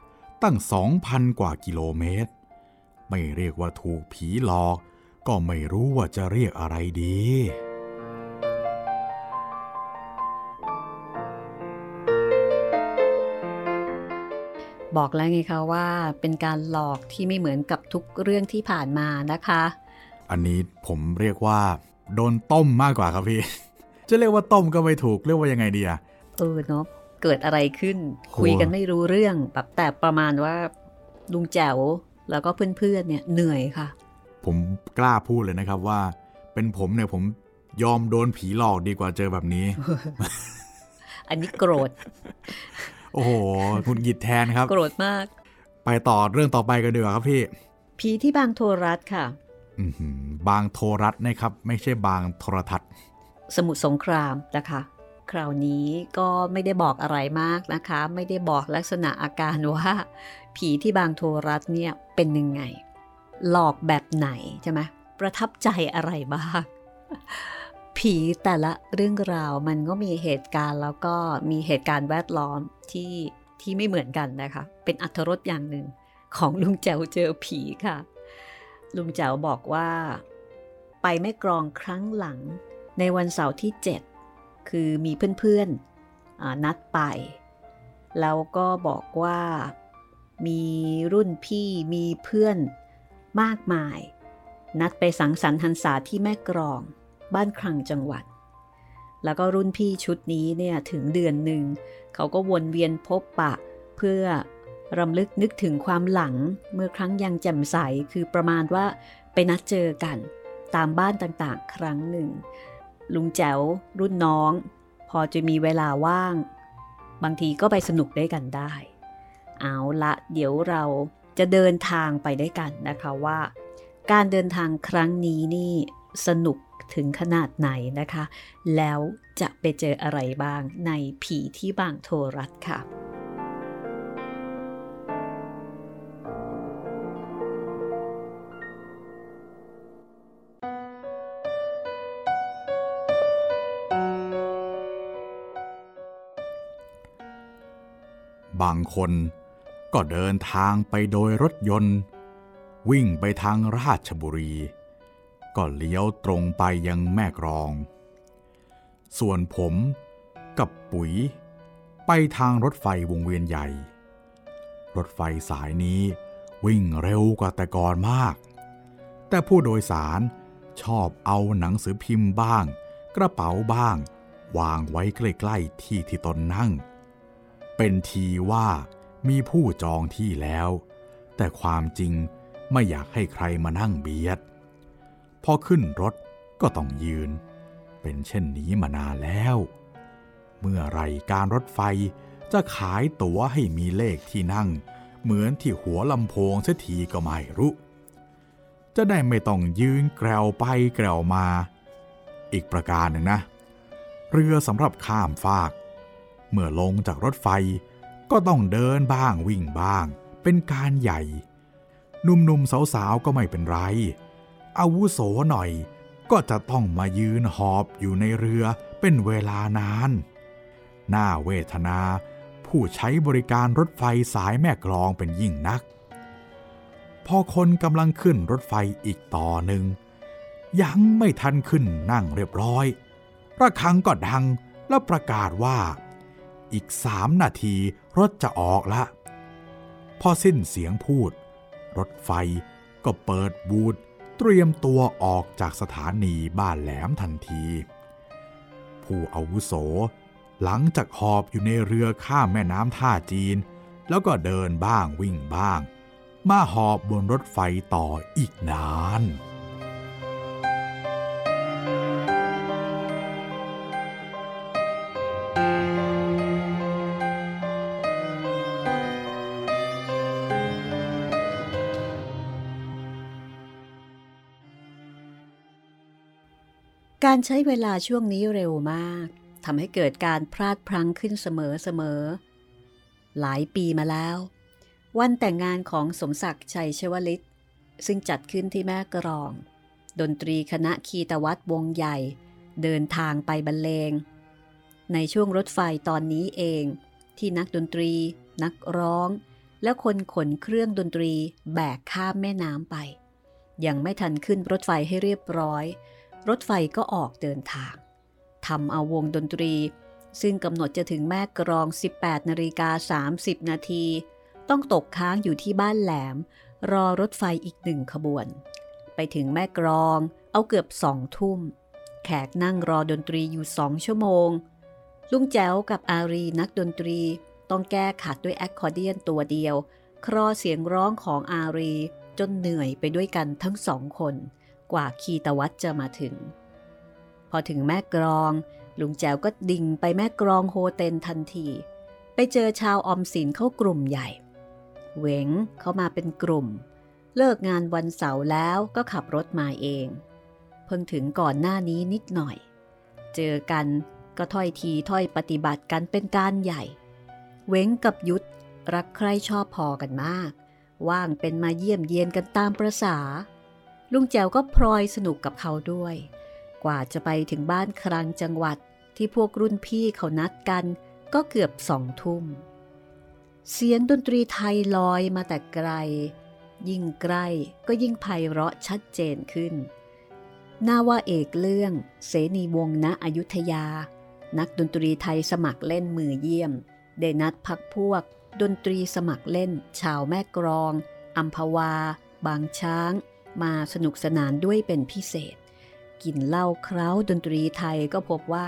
ตั้ง สองพัน กว่ากิโลเมตรไม่เรียกว่าถูกผีหลอกก็ไม่รู้ว่าจะเรียกอะไรดีบอกแล้วไงคะว่าเป็นการหลอกที่ไม่เหมือนกับทุกเรื่องที่ผ่านมานะคะอันนี้ผมเรียกว่าโดนต้มมากกว่าครับพี่จะเรียกว่าต้มก็ไม่ถูกเรียกว่ายังไงดีอะเออเนาะเกิดอะไรขึ้นคุยกันไม่รู้เรื่องแบบแต่ประมาณว่าลุงแจ๋วแล้วก็เพื่อนๆ เนี่ยเหนื่อยค่ะผมกล้าพูดเลยนะครับว่าเป็นผมเนี่ยผมยอมโดนผีหลอกดีกว่าเจอแบบนี้ อันนี้โกรธ โอ้โหคุณหยิดแทนครับโกรธมากไปต่อเรื่องต่อไปกันดีกว่าครับพี่ผีที่บางโทรทัศน์ค่ะบางโทรทัศน์นะครับไม่ใช่บางโทรทัศน์สมุทรสงครามนะคะคราวนี้ก็ไม่ได้บอกอะไรมากนะคะไม่ได้บอกลักษณะอาการว่าผีที่บางโทรทัศน์เนี่ยเป็นยังไงหลอกแบบไหนใช่ไหมประทับใจอะไรบ้างผีแต่ละเรื่องราวมันก็มีเหตุการณ์แล้วก็มีเหตุการณ์แวดล้อมที่ที่ไม่เหมือนกันนะคะเป็นอรรถรสอย่างหนึ่งของลุงแจ๋วเจอผีค่ะลุงแจ๋วบอกว่าไปแม่กลองครั้งหลังในวันเสาร์ที่เจ็ดคือมีเพื่อนๆนัดไปแล้วก็บอกว่ามีรุ่นพี่มีเพื่อนมากมายนัดไปสังสรรค์หันษาที่แม่กลองบ้านคลังจังหวัดแล้วก็รุ่นพี่ชุดนี้เนี่ยถึงเดือนหนึ่งเขาก็วนเวียนพบปะเพื่อรำลึกนึกถึงความหลังเมื่อครั้งยังแจ่มใสคือประมาณว่าไปนัดเจอกันตามบ้านต่างๆครั้งหนึ่งลุงแจ๋วรุ่นน้องพอจะมีเวลาว่างบางทีก็ไปสนุกด้วยกันได้เอาละเดี๋ยวเราจะเดินทางไปด้วยกันนะคะว่าการเดินทางครั้งนี้นี่สนุกถึงขนาดไหนนะคะแล้วจะไปเจออะไรบ้างในผีที่บางโทรทัศน์ค่ะบางคนก็เดินทางไปโดยรถยนต์วิ่งไปทางราชบุรีก็เลี้ยวตรงไปยังแม่กลองส่วนผมกับปุ๋ยไปทางรถไฟวงเวียนใหญ่รถไฟสายนี้วิ่งเร็วกว่าแต่ก่อนมากแต่ผู้โดยสารชอบเอาหนังสือพิมพ์บ้างกระเป๋าบ้างวางไว้ใกล้ๆที่ที่ตนนั่งเป็นทีว่ามีผู้จองที่แล้วแต่ความจริงไม่อยากให้ใครมานั่งเบียดพอขึ้นรถก็ต้องยืนเป็นเช่นนี้มานานแล้วเมื่อไรการรถไฟจะขายตั๋วให้มีเลขที่นั่งเหมือนที่หัวลำโพงเสียทีก็ไม่รู้จะได้ไม่ต้องยืนแกวไปแกวมาอีกประการหนึ่งนะเรือสำหรับข้ามฟากเมื่อลงจากรถไฟก็ต้องเดินบ้างวิ่งบ้างเป็นการใหญ่หนุ่มๆสาวๆก็ไม่เป็นไรอาวุโสหน่อยก็จะต้องมายืนหอบอยู่ในเรือเป็นเวลานานน่าเวทนาผู้ใช้บริการรถไฟสายแม่กลองเป็นยิ่งนักพอคนกำลังขึ้นรถไฟอีกต่อหนึ่งยังไม่ทันขึ้นนั่งเรียบร้อยระฆังก็ดังและประกาศว่า อีกสามนาทีรถจะออกละพอสิ้นเสียงพูดรถไฟก็เปิดบูทเตรียมตัวออกจากสถานีบ้านแหลมทันทีผู้อาวุโสหลังจากหอบอยู่ในเรือข้ามแม่น้ำท่าจีนแล้วก็เดินบ้างวิ่งบ้างมาหอบบนรถไฟต่ออีกนานการใช้เวลาช่วงนี้เร็วมากทำให้เกิดการพลาดพลั้งขึ้นเสมอๆหลายปีมาแล้ววันแต่งงานของสมศักดิ์ชัยชวลิตซึ่งจัดขึ้นที่แม่กลองดนตรีคณะคีตวัตรวงใหญ่เดินทางไปบรรเลงในช่วงรถไฟตอนนี้เองที่นักดนตรีนักร้องและคนขนเครื่องดนตรีแบกข้ามแม่น้ำไปยังไม่ทันขึ้นรถไฟให้เรียบร้อยรถไฟก็ออกเดินทางทำเอาวงดนตรีซึ่งกำหนดจะถึงแม่กลอง สิบแปดนาฬิกาสามสิบนาที นาทีต้องตกค้างอยู่ที่บ้านแหลมรอรถไฟอีกหนึ่งขบวนไปถึงแม่กลองเอาเกือบสองทุ่มแขกนั่งรอดนตรีอยู่สองชั่วโมงลุงแจ๋วกับอารีนักดนตรีต้องแก้ขัดด้วยแอคคอร์เดียนตัวเดียวคลอเสียงร้องของอารีจนเหนื่อยไปด้วยกันทั้งสองคนกว่าคีตวัตรจะมาถึงพอถึงแม่กลองลุงแจ๋วก็ดิ่งไปแม่กลองโฮเทลทันทีไปเจอชาวออมสินเข้ากลุ่มใหญ่เหวงเข้ามาเป็นกลุ่มเลิกงานวันเสาร์แล้วก็ขับรถมาเองเพิ่งถึงก่อนหน้านี้นิดหน่อยเจอกันก็ถ้อยทีถ้อยปฏิบัติกันเป็นการใหญ่เหวงกับยุทธรักใคร่ชอบพอกันมากว่างเป็นมาเยี่ยมเยียนกันตามประสาลุงแจ๋วก็พลอยสนุกกับเขาด้วยกว่าจะไปถึงบ้านคลังจังหวัดที่พวกรุ่นพี่เขานัดกันก็เกือบสองทุ่มเสียงดนตรีไทยลอยมาแต่ไกลยิ่งใกล้ก็ยิ่งไพเราะชัดเจนขึ้นน่าว่าเอกเรื่องเสนีวงศ์ณอยุธยานักดนตรีไทยสมัครเล่นมือเยี่ยมได้นัดพักพวกดนตรีสมัครเล่นชาวแม่กลองอัมพวาบางช้างมาสนุกสนานด้วยเป็นพิเศษกินเหล้าเคล้าดนตรีไทยก็พบว่า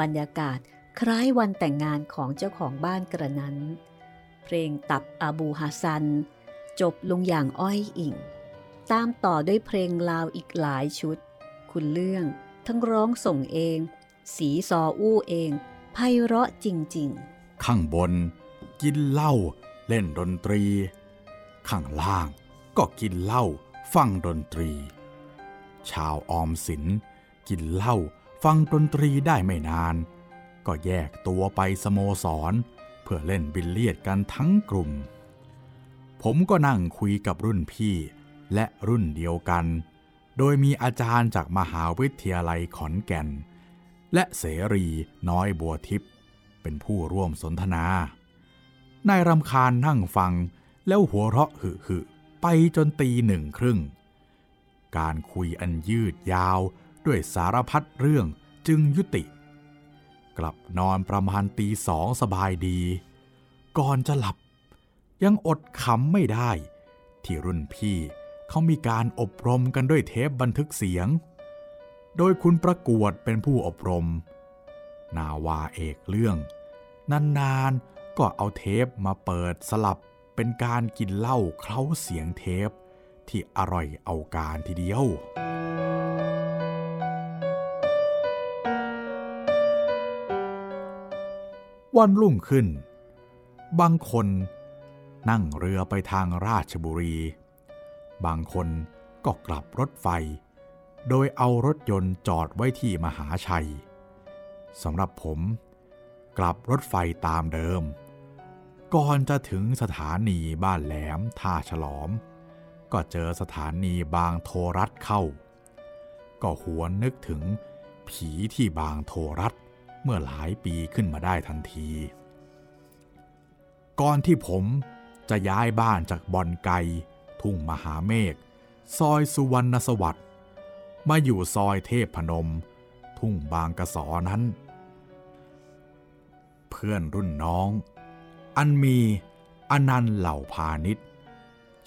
บรรยากาศคล้ายวันแต่งงานของเจ้าของบ้านกระนั้นเพลงตับอาบูฮาซันจบลงอย่างอ้อยอิงตามต่อด้วยเพลงลาวอีกหลายชุดคุณเรื่องทั้งร้องส่งเองสีซออู้เองไพเราะจริงๆข้างบนกินเหล้าเล่นดนตรีข้างล่างก็กินเหล้าฟังดนตรีชาวออมสินกินเหล้าฟังดนตรีได้ไม่นานก็แยกตัวไปสโมสรเพื่อเล่นบิลเลียดกันทั้งกลุ่มผมก็นั่งคุยกับรุ่นพี่และรุ่นเดียวกันโดยมีอาจารย์จากมหาวิทยาลัยขอนแก่นและเสรีน้อยบัวทิพย์เป็นผู้ร่วมสนทนานายรำคาญนั่งฟังแล้วหัวเราะหึหึไปจนตีหนึ่งครึ่งการคุยอันยืดยาวด้วยสารพัดเรื่องจึงยุติกลับนอนประมาณตีสองสบายดีก่อนจะหลับยังอดขำไม่ได้ที่รุ่นพี่เขามีการอบรมกันด้วยเทปบันทึกเสียงโดยคุณประกวดเป็นผู้อบรมนาวาเอกเรื่องนานๆก็เอาเทปมาเปิดสลับเป็นการกินเหล้าเคล้าเสียงเทปที่อร่อยเอาการทีเดียววันรุ่งขึ้นบางคนนั่งเรือไปทางราชบุรีบางคนก็กลับรถไฟโดยเอารถยนต์จอดไว้ที่มหาชัยสำหรับผมกลับรถไฟตามเดิมก่อนจะถึงสถานีบ้านแหลมท่าฉลอมก็เจอสถานีบางโทรัตเข้าก็หวนนึกถึงผีที่บางโทรัตเมื่อหลายปีขึ้นมาได้ทันทีก่อนที่ผมจะย้ายบ้านจากบ่อนไก่ทุ่งมหาเมฆซอยสุวรรณสวัสดิ์มาอยู่ซอยเทพพนมทุ่งบางกะสอนั้นเ พื่อนรุ่นน้องอันมีอนันต์เหล่าพาณิช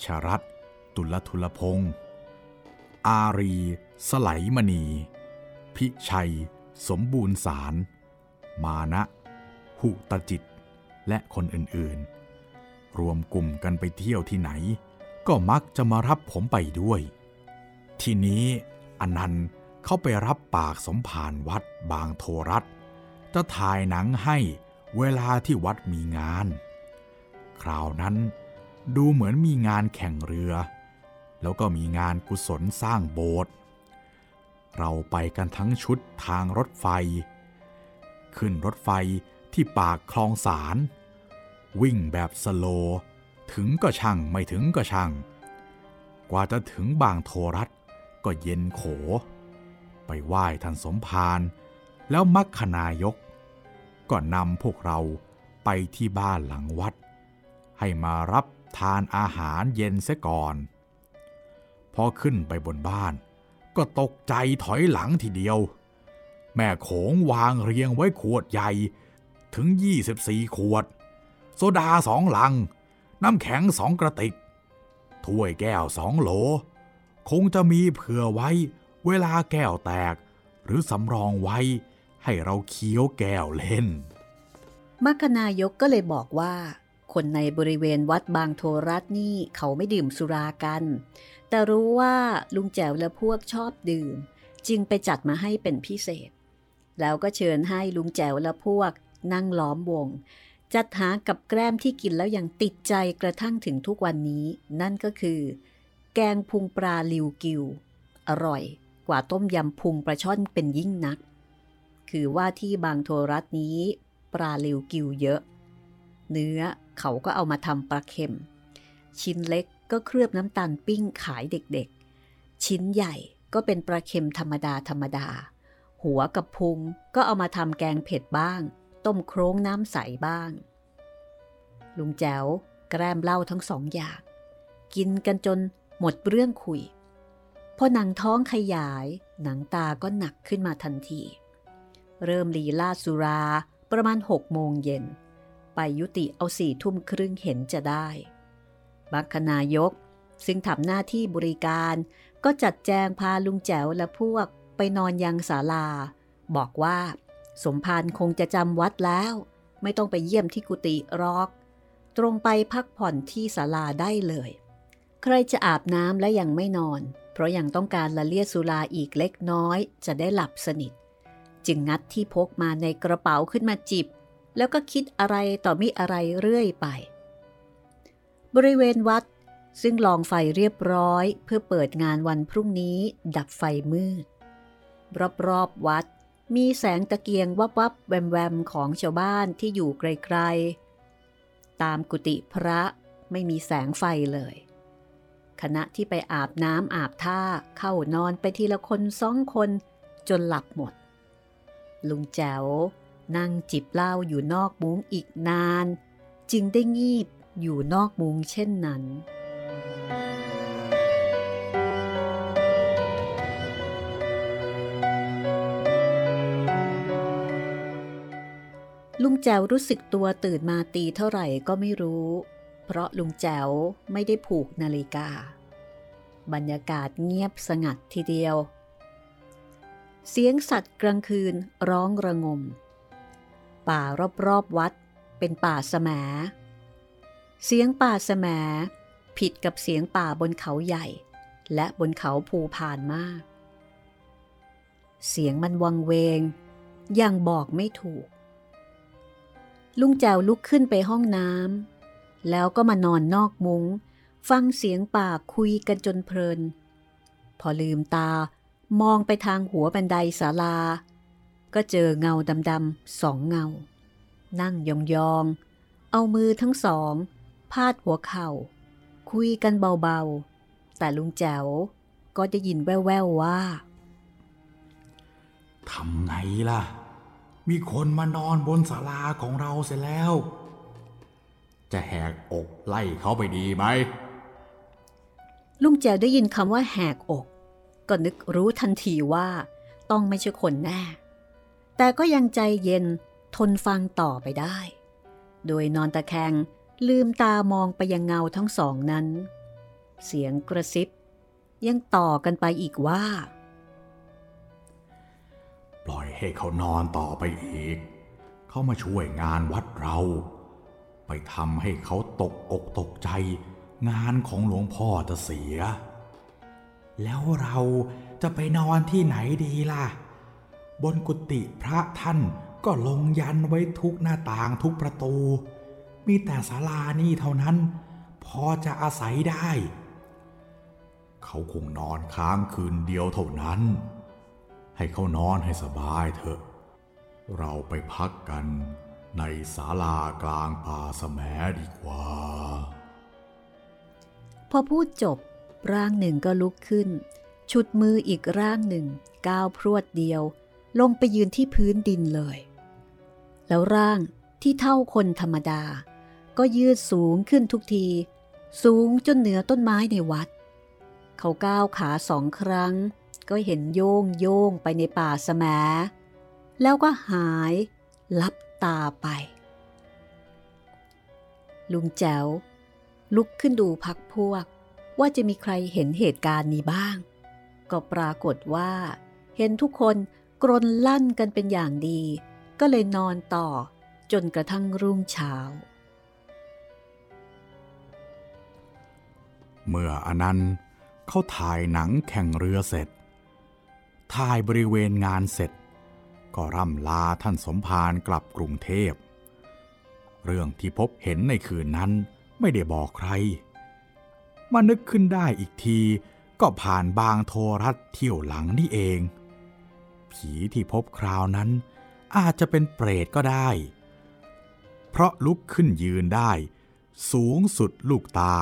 ชรัตน์ตุลทุลพงษ์อารีสไหลมณีพิชัยสมบูรณ์สารมานะหุตจิตและคนอื่นๆรวมกลุ่มกันไปเที่ยวที่ไหนก็มักจะมารับผมไปด้วยทีนี้อนันต์เขาไปรับปากสมภารวัดบางโทรัตจะถ่ายหนังให้เวลาที่วัดมีงานคราวนั้นดูเหมือนมีงานแข่งเรือแล้วก็มีงานกุศลสร้างโบสถ์เราไปกันทั้งชุดทางรถไฟขึ้นรถไฟที่ปากคลองสารวิ่งแบบสโลว์ถึงก็ช่างไม่ถึงก็ช่างกว่าจะถึงบางโทรัตก็เย็นโขไปไหว้ท่านสมภารแล้วมัคคณายกก็นำพวกเราไปที่บ้านหลังวัดให้มารับทานอาหารเย็นเสียก่อนพอขึ้นไปบนบ้านก็ตกใจถอยหลังทีเดียวแม่โขงวางเรียงไว้ขวดใหญ่ถึงยี่สิบสี่ขวดโซดาสองลังน้ำแข็งสองกระติกถ้วยแก้วสองโหลคงจะมีเผื่อไว้เวลาแก้วแตกหรือสำรองไว้ให้เราเคี้ยวแก้วเล่นมัคคณายกก็เลยบอกว่าคนในบริเวณวัดบางโทรัตนี่เขาไม่ดื่มสุรากันแต่รู้ว่าลุงแจ๋วและพวกชอบดื่มจึงไปจัดมาให้เป็นพิเศษแล้วก็เชิญให้ลุงแจ๋วและพวกนั่งล้อมวงจัดหากับแกล้มที่กินแล้วยังติดใจกระทั่งถึงทุกวันนี้นั่นก็คือแกงพุงปลาลิวกิวอร่อยกว่าต้มยำพุงปลาช่อนเป็นยิ่งนักคือว่าที่บางโทรัตนี้ปลาลิวกิวเยอะเนื้อเขาก็เอามาทำปลาเค็มชิ้นเล็กก็เคลือบน้ำตาลปิ้งขายเด็กๆชิ้นใหญ่ก็เป็นปลาเค็มธรรมดาธรรมดาหัวกับพุงก็เอามาทำแกงเผ็ดบ้างต้มโครงน้ำใสบ้างลุงแจ๋วแกล้มเหล้าทั้งสองอย่างกินกันจนหมดเรื่องคุยพอหนังท้องขยายหนังตาก็หนักขึ้นมาทันทีเริ่มลีลาสุราประมาณหกโมงเย็นไปยุติเอาสี่ทุ่มครึ่งเห็นจะได้มัคคณายกซึ่งทำหน้าที่บริการก็จัดแจงพาลุงแจ๋วและพวกไปนอนยังศาลาบอกว่าสมภารคงจะจำวัดแล้วไม่ต้องไปเยี่ยมที่กุฏิหรอกตรงไปพักผ่อนที่ศาลาได้เลยใครจะอาบน้ำและยังไม่นอนเพราะยังต้องการละเลียดสุราอีกเล็กน้อยจะได้หลับสนิทจึงงัดที่พกมาในกระเป๋าขึ้นมาจิบแล้วก็คิดอะไรต่อมิอะไรเรื่อยไปบริเวณวัดซึ่งลองไฟเรียบร้อยเพื่อเปิดงานวันพรุ่งนี้ดับไฟมืดรอบๆวัดมีแสงตะเกียงวับวับแวมแวมของชาวบ้านที่อยู่ไกลๆตามกุฏิพระไม่มีแสงไฟเลยคณะที่ไปอาบน้ำอาบท่าเข้านอนไปทีละคนสองคนจนหลับหมดลุงแจ๋วนั่งจิบเหล้าอยู่นอกมุ้งอีกนานจึงได้งีบอยู่นอกมุ้งเช่นนั้นลุงแจ๋วรู้สึกตัวตื่นมาตีเท่าไหร่ก็ไม่รู้เพราะลุงแจ๋วไม่ได้ผูกนาฬิกาบรรยากาศเงียบสงัดทีเดียวเสียงสัตว์กลางคืนร้องระงมป่ารอบๆวัดเป็นป่าแสมเสียงป่าแสมผิดกับเสียงป่าบนเขาใหญ่และบนเขาภูพานมากเสียงมันวังเวงยังบอกไม่ถูกลุงแจ๋วลุกขึ้นไปห้องน้ำแล้วก็มานอนนอกมุ้งฟังเสียงป่าคุยกันจนเพลินพอลืมตามองไปทางหัวบันไดศาลาก็เจอเงาดำๆสองเงานั่งยองๆเอามือทั้งสองพาดหัวเข่าคุยกันเบาๆแต่ลุงแจ๋วก็ได้ยินแว่วๆว่าทำไงล่ะมีคนมานอนบนศาลาของเราเสร็จแล้วจะแหกอกไล่เขาไปดีไหมลุงแจ๋วได้ยินคำว่าแหกอกก็นึกรู้ทันทีว่าต้องไม่ใช่คนแน่แต่ก็ยังใจเย็น ทนฟังต่อไปได้โดยนอนตะแคงลืมตามองไปยังเงาทั้งสองนั้นเสียงกระซิบยังต่อกันไปอีกว่าปล่อยให้เขานอนต่อไปอีกเขามาช่วยงานวัดเราไปทำให้เขาตกอกตกใจงานของหลวงพ่อจะเสียแล้วเราจะไปนอนที่ไหนดีล่ะบนกุฏิพระท่านก็ลงยันไว้ทุกหน้าต่างทุกประตูมีแต่ศาลานี่เท่านั้นพอจะอาศัยได้เขาคงนอนค้างคืนเดียวเท่านั้นให้เขานอนให้สบายเถอะเราไปพักกันในศาลากลางป่าแสมดีกว่าพอพูดจบร่างหนึ่งก็ลุกขึ้นฉุดมืออีกร่างหนึ่งก้าวพรวดเดียวลงไปยืนที่พื้นดินเลยแล้วร่างที่เท่าคนธรรมดาก็ยืดสูงขึ้นทุกทีสูงจนเหนือต้นไม้ในวัดเขาก้าวขาสองครั้งก็เห็นโยงโยงไปในป่าแสมแล้วก็หายลับตาไปลุงแจ๋วลุกขึ้นดูพักพวกว่าจะมีใครเห็นเหตุการณ์นี้บ้างก็ปรากฏว่าเห็นทุกคนกรนลั่นกันเป็นอย่างดีก็เลยนอนต่อจนกระทั่งรุ่งเช้าเมื่ออนันต์เขาถ่ายหนังแข่งเรือเสร็จถ่ายบริเวณงานเสร็จก็ร่ำลาท่านสมภารกลับกรุงเทพเรื่องที่พบเห็นในคืนนั้นไม่ได้บอกใครมานึกขึ้นได้อีกทีก็ผ่านบางโทรัสเที่ยวหลังนี่เองผีที่พบคราวนั้นอาจจะเป็นเปรตก็ได้เพราะลุกขึ้นยืนได้สูงสุดลูกตา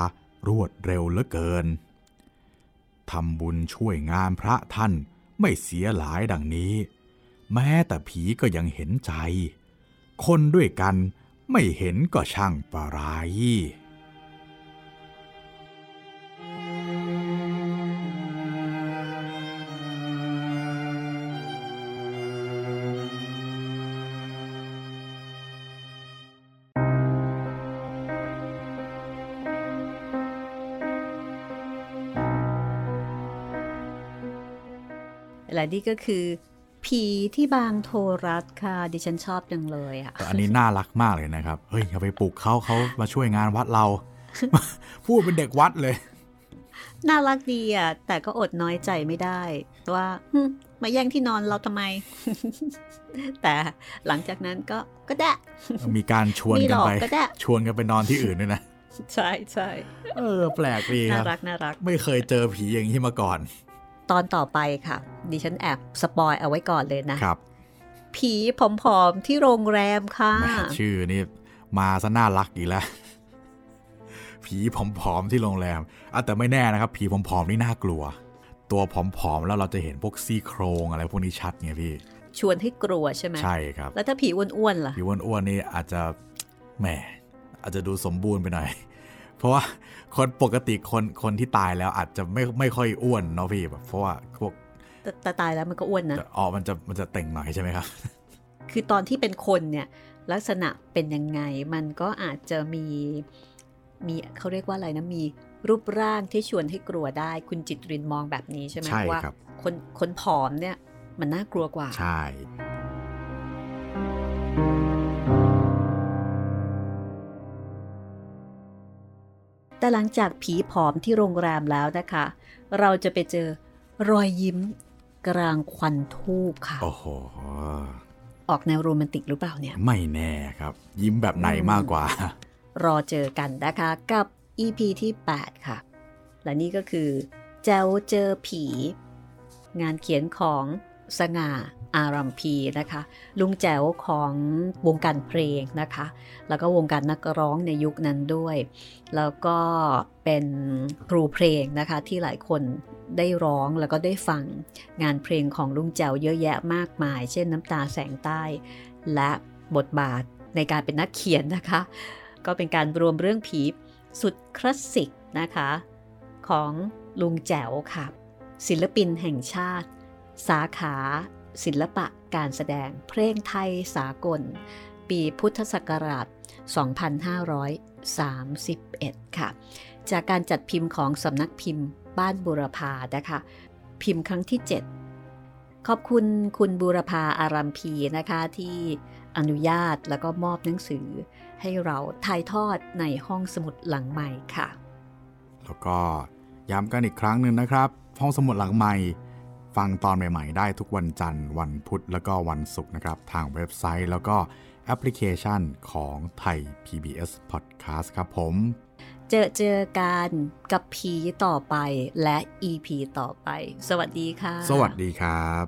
รวดเร็วเหลือเกินทำบุญช่วยงานพระท่านไม่เสียหลายดังนี้แม้แต่ผีก็ยังเห็นใจคนด้วยกันไม่เห็นก็ช่างปะไรและนี่ก็คือผีที่บางโทรัสค่ะดิฉันชอบจังเลยอ่ะอันนี้น่ารักมากเลยนะครับเฮ้ยอย่าไปปลุกเขาเขามาช่วยงานวัดเราพูดเป็นเด็กวัดเลยน่ารักดีอ่ะแต่ก็อดน้อยใจไม่ได้ว่ามาแย่งที่นอนเราทำไมแต่หลังจากนั้นก็ก็ได้มีการชวนกันไปชวนกันไปนอนที่อื่นด้วยนะใช่ใช่เออแปลกดีน่ารักน่ารักไม่เคยเจอผีอย่างนี้มาก่อนตอนต่อไปค่ะดิฉันแอบสปอยเอาไว้ก่อนเลยนะครับผีผอมๆที่โรงแรมค่ะชื่อนี่มาซะน่ารักอีกแล้วผีผอมๆที่โรงแรมอ่ะแต่ไม่แน่นะครับผีผอมๆนี่น่ากลัวตัวผอมๆแล้วเราจะเห็นพวกซี่โครงอะไรพวกนี้ชัดไงพี่ชวนให้กลัวใช่ไหมใช่ครับแล้วถ้าผีอ้วนๆล่ะผีอ้วนๆนี่อาจจะแหมอาจจะดูสมบูรณ์ไปหน่อยเพราะว่าคนปกติคนคนที่ตายแล้วอาจจะไม่ไม่ค่อยอ้วนเนาะพี่แบบเพราะว่าพวกแต่ตายแล้วมันก็อ้วนนะอ๋อมันจะมันจะเต่งหน่อยใช่ไหมครับคือตอนที่เป็นคนเนี่ยลักษณะเป็นยังไงมันก็อาจจะมีมีเขาเรียกว่าอะไรนะมีรูปร่างที่ชวนให้กลัวได้คุณจิตรินมองแบบนี้ใช่ไหมว่าคนคนผอมเนี่ยมันน่ากลัวกว่าใช่แต่หลังจากผีผอมที่โรงแรมแล้วนะคะเราจะไปเจอรอยยิ้มกลางควันทูปค่ะโอ้โหออกแนวโรแมนติกหรือเปล่าเนี่ยไม่แน่ครับยิ้มแบบไหนมากกว่ารอเจอกันนะคะกับ อี พี ที่แปดค่ะและนี่ก็คือแจ๋วเจอผีงานเขียนของสง่าอารัมพีนะคะลุงแจ๋วของวงการเพลงนะคะแล้วก็วงการนักร้องในยุคนั้นด้วยแล้วก็เป็นครูเพลงนะคะที่หลายคนได้ร้องแล้วก็ได้ฟังงานเพลงของลุงแจ๋วเยอะแยะมากมายเช่นน้ำตาแสงใต้และบทบาทในการเป็นนักเขียนนะคะก็เป็นการรวมเรื่องผีสุดคลาสสิกนะคะของลุงแจ๋วค่ะศิลปินแห่งชาติสาขา ศิลปะการแสดงเพลงไทยสากลปีพุทธศักราชสองพันห้าร้อยสามสิบเอ็ดค่ะจากการจัดพิมพ์ของสำนักพิมพ์บ้านบุรพานะคะพิมพ์ครั้งที่เจ็ดขอบคุณคุณบุรพาอารัมพีนะคะที่อนุญาตแล้วก็มอบหนังสือให้เราถ่ายทอดในห้องสมุดหลังใหม่ค่ะแล้วก็ย้ำกันอีกครั้งหนึ่งนะครับห้องสมุดหลังใหม่ฟังตอนใหม่ๆได้ทุกวันจันทร์วันพุธแล้วก็วันศุกร์นะครับทางเว็บไซต์แล้วก็แอปพลิเคชันของไทย พี บี เอส Podcast ครับผมเจอเจอกันกับผีต่อไปและ อี พี ต่อไปสวัสดีค่ะสวัสดีครับ